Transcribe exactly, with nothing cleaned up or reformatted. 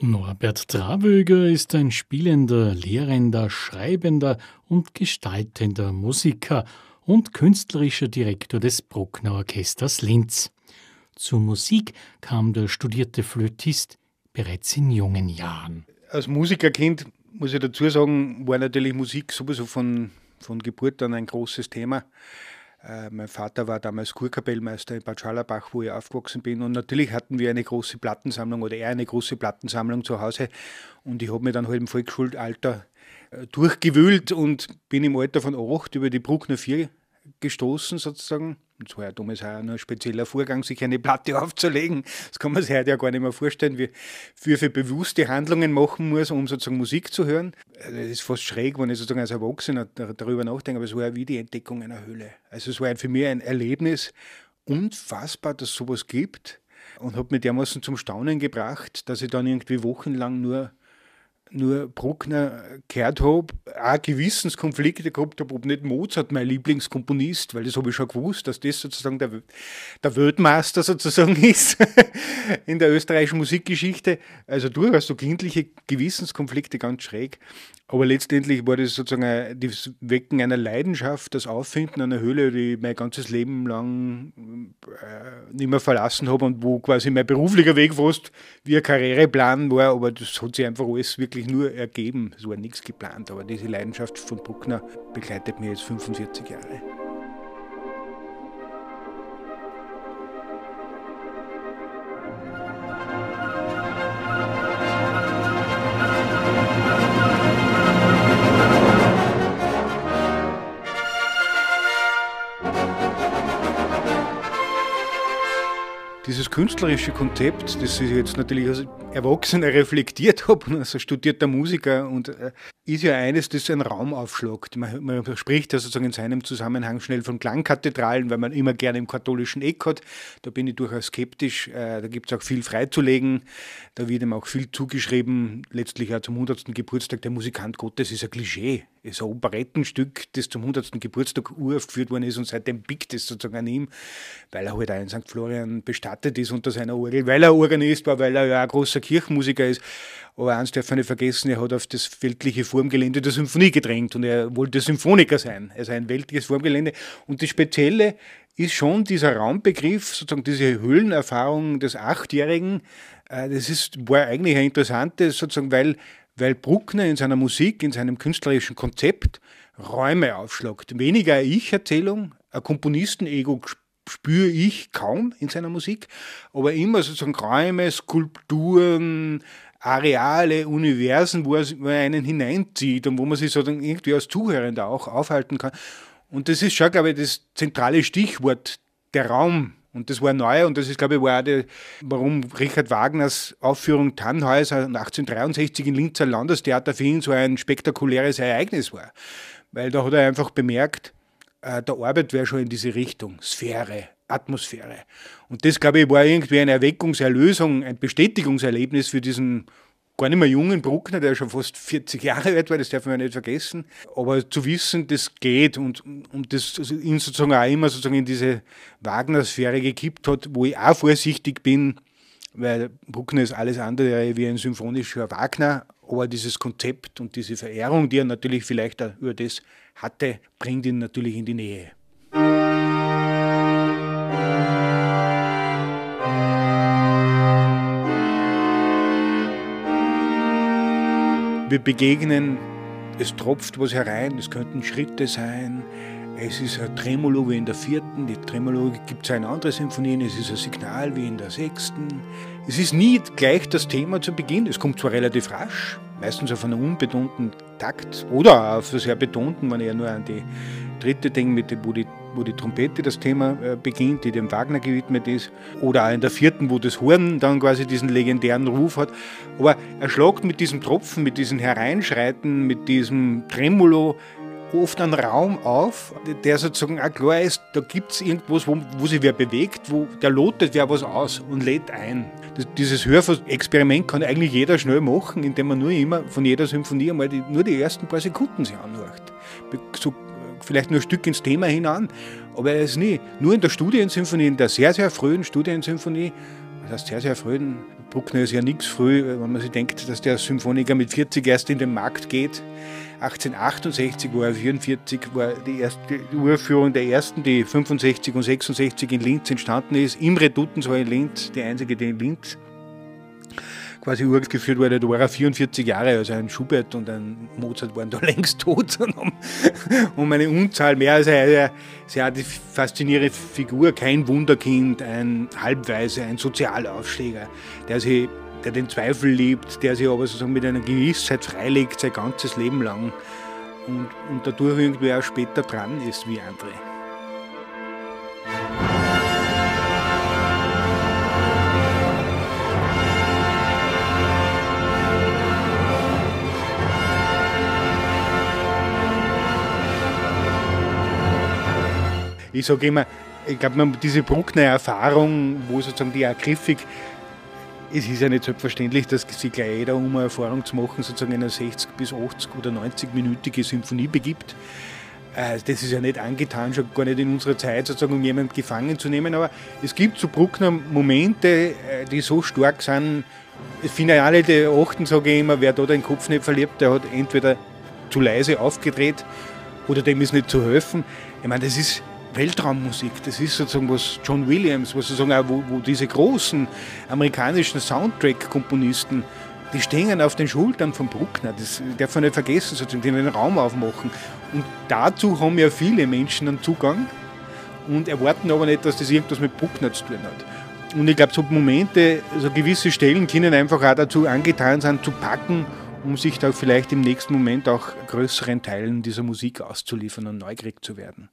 Norbert Trawöger ist ein spielender, lehrender, schreibender und gestaltender Musiker und künstlerischer Direktor des Bruckner Orchesters Linz. Zur Musik kam der studierte Flötist bereits in jungen Jahren. Als Musikerkind, muss ich dazu sagen, war natürlich Musik sowieso von, von Geburt an ein großes Thema. Äh, mein Vater war damals Kurkapellmeister in Bad Schallerbach, wo ich aufgewachsen bin. Und natürlich hatten wir eine große Plattensammlung oder eher eine große Plattensammlung zu Hause. Und ich habe mich dann halt im Volksschulalter äh, durchgewühlt und bin im Alter von acht über die Bruckner vier gestoßen sozusagen. Und zwar ja damals auch ein spezieller Vorgang, sich eine Platte aufzulegen. Das kann man sich heute ja gar nicht mehr vorstellen, wie viel für bewusste Handlungen machen muss, um sozusagen Musik zu hören. Das ist fast schräg, wenn ich sozusagen als Erwachsener darüber nachdenke, aber es war ja wie die Entdeckung einer Höhle. Also es war für mich ein Erlebnis, unfassbar, dass es sowas gibt, und hat mich dermaßen zum Staunen gebracht, dass ich dann irgendwie wochenlang nur nur Bruckner gehört habe, auch Gewissenskonflikte gehabt habe, ob nicht Mozart mein Lieblingskomponist, weil das habe ich schon gewusst, dass das sozusagen der, der Weltmeister sozusagen ist in der österreichischen Musikgeschichte. Also durchaus so kindliche Gewissenskonflikte, ganz schräg. Aber letztendlich war das sozusagen das Wecken einer Leidenschaft, das Auffinden einer Höhle, die ich mein ganzes Leben lang äh, nicht mehr verlassen habe und wo quasi mein beruflicher Weg fast wie ein Karriereplan war, aber das hat sich einfach alles wirklich nur ergeben, es war nichts geplant, aber diese Leidenschaft von Bruckner begleitet mich jetzt fünfundvierzig Jahre. Dieses künstlerische Konzept, das ich jetzt natürlich als Erwachsener reflektiert habe und als studierter Musiker, und äh, ist ja eines, das einen Raum aufschlagt. Man, man spricht ja sozusagen in seinem Zusammenhang schnell von Klangkathedralen, weil man immer gerne im katholischen Eck hat. Da bin ich durchaus skeptisch. Äh, da gibt es auch viel freizulegen. Da wird ihm auch viel zugeschrieben. Letztlich auch zum hundertsten Geburtstag, der Musikant Gottes ist ein Klischee. Ist ein Operettenstück, das zum hundertsten Geburtstag uraufgeführt worden ist, und seitdem biegt es sozusagen an ihm, weil er halt auch in Sankt Florian bestattet ist unter seiner Orgel, weil er Organist war, weil er ja ein großer Kirchenmusiker ist. Aber eins darf man nicht vergessen, er hat auf das weltliche Formgelände der Symphonie gedrängt und er wollte Symphoniker sein, also ein weltliches Formgelände. Und das Spezielle ist schon dieser Raumbegriff, sozusagen diese Höhlenerfahrung des Achtjährigen. Das ist, war eigentlich ein interessantes, sozusagen, weil weil Bruckner in seiner Musik, in seinem künstlerischen Konzept Räume aufschlägt. Weniger eine Ich-Erzählung, ein Komponistenego spüre ich kaum in seiner Musik, aber immer sozusagen Räume, Skulpturen, Areale, Universen, wo er einen hineinzieht und wo man sich sozusagen irgendwie als Zuhörender auch aufhalten kann. Und das ist schon, glaube ich, das zentrale Stichwort, der Raum. Und das war neu, und das ist, glaube ich, war auch die, warum Richard Wagners Aufführung Tannhäuser achtzehnhundertdreiundsechzig im Linzer Landestheater für ihn so ein spektakuläres Ereignis war. Weil da hat er einfach bemerkt, äh, der Arbeit wäre schon in diese Richtung, Sphäre, Atmosphäre. Und das, glaube ich, war irgendwie eine Erweckungserlösung, ein Bestätigungserlebnis für diesen gar nicht mehr jungen Bruckner, der schon fast vierzig Jahre alt war, das darf man ja nicht vergessen. Aber zu wissen, das geht, und, und das ihn sozusagen auch immer sozusagen in diese Wagner-Sphäre gekippt hat, wo ich auch vorsichtig bin, weil Bruckner ist alles andere wie ein symphonischer Wagner, aber dieses Konzept und diese Verehrung, die er natürlich vielleicht auch über das hatte, bringt ihn natürlich in die Nähe. Wir begegnen, es tropft was herein, es könnten Schritte sein, es ist ein Tremolo wie in der vierten, die Tremolo gibt es auch in anderen Symphonien, es ist ein Signal wie in der sechsten. Es ist nie gleich das Thema zu Beginn, es kommt zwar relativ rasch, meistens auf einen unbetonten Takt oder auf einen sehr betonten, wenn ich ja nur an die dritte denke, wo die, wo die Trompete das Thema beginnt, die dem Wagner gewidmet ist, oder auch in der vierten, wo das Horn dann quasi diesen legendären Ruf hat. Aber er schlägt mit diesem Tropfen, mit diesem Hereinschreiten, mit diesem Tremolo oft einen Raum auf, der sozusagen auch klar ist, da gibt es irgendwas, wo, wo sich wer bewegt, wo der lotet wer was aus und lädt ein. Das, dieses Hörexperiment kann eigentlich jeder schnell machen, indem man nur immer von jeder Symphonie einmal die, nur die ersten paar Sekunden sich anhört. So, vielleicht nur ein Stück ins Thema hinein, aber er ist nie. Nur in der Studiensymphonie, in der sehr, sehr frühen Studiensymphonie, das heißt sehr, sehr frühen Bruckner ist ja nichts früh, wenn man sich denkt, dass der Symphoniker mit vierzig erst in den Markt geht. achtzehnhundertachtundsechzig war er, vierundvierzig war die erste Uraufführung der ersten, die fünfundsechzig und sechsundsechzig in Linz entstanden ist, im Redutensaal in Linz, die einzige, die in Linz quasi urgeführt wurde. Da war er vierundvierzig Jahre, also ein Schubert und ein Mozart waren da längst tot und um, um eine Unzahl mehr. Also er ist ja die faszinierende Figur, kein Wunderkind, ein Halbweise, ein Sozialaufsteiger, der sich, der den Zweifel liebt, der sich aber sozusagen mit einer Gewissheit freilegt, sein ganzes Leben lang und, und dadurch irgendwie auch später dran ist wie andere. Ich sage immer, ich glaube, diese Bruckner-Erfahrung, wo sozusagen die Ergriffig, es ist ja nicht selbstverständlich, dass sich gleich jeder, um eine Erfahrung zu machen, sozusagen eine sechzig bis achtzig oder neunzig-minütige Symphonie begibt. Das ist ja nicht angetan, schon gar nicht in unserer Zeit, sozusagen, um jemanden gefangen zu nehmen. Aber es gibt zu so Bruckner Momente, die so stark sind. Finale der Achten, sage ich immer, wer da den Kopf nicht verliert, der hat entweder zu leise aufgedreht oder dem ist nicht zu helfen. Ich meine, das ist Weltraummusik, das ist sozusagen was John Williams, was sozusagen auch, wo, wo diese großen amerikanischen Soundtrack-Komponisten, die stehen auf den Schultern von Bruckner, das darf man nicht vergessen, sozusagen, die den Raum aufmachen. Und dazu haben ja viele Menschen einen Zugang und erwarten aber nicht, dass das irgendwas mit Bruckner zu tun hat. Und ich glaube, so Momente, so gewisse Stellen können einfach auch dazu angetan sein, zu packen, um sich da vielleicht im nächsten Moment auch größeren Teilen dieser Musik auszuliefern und neugierig zu werden.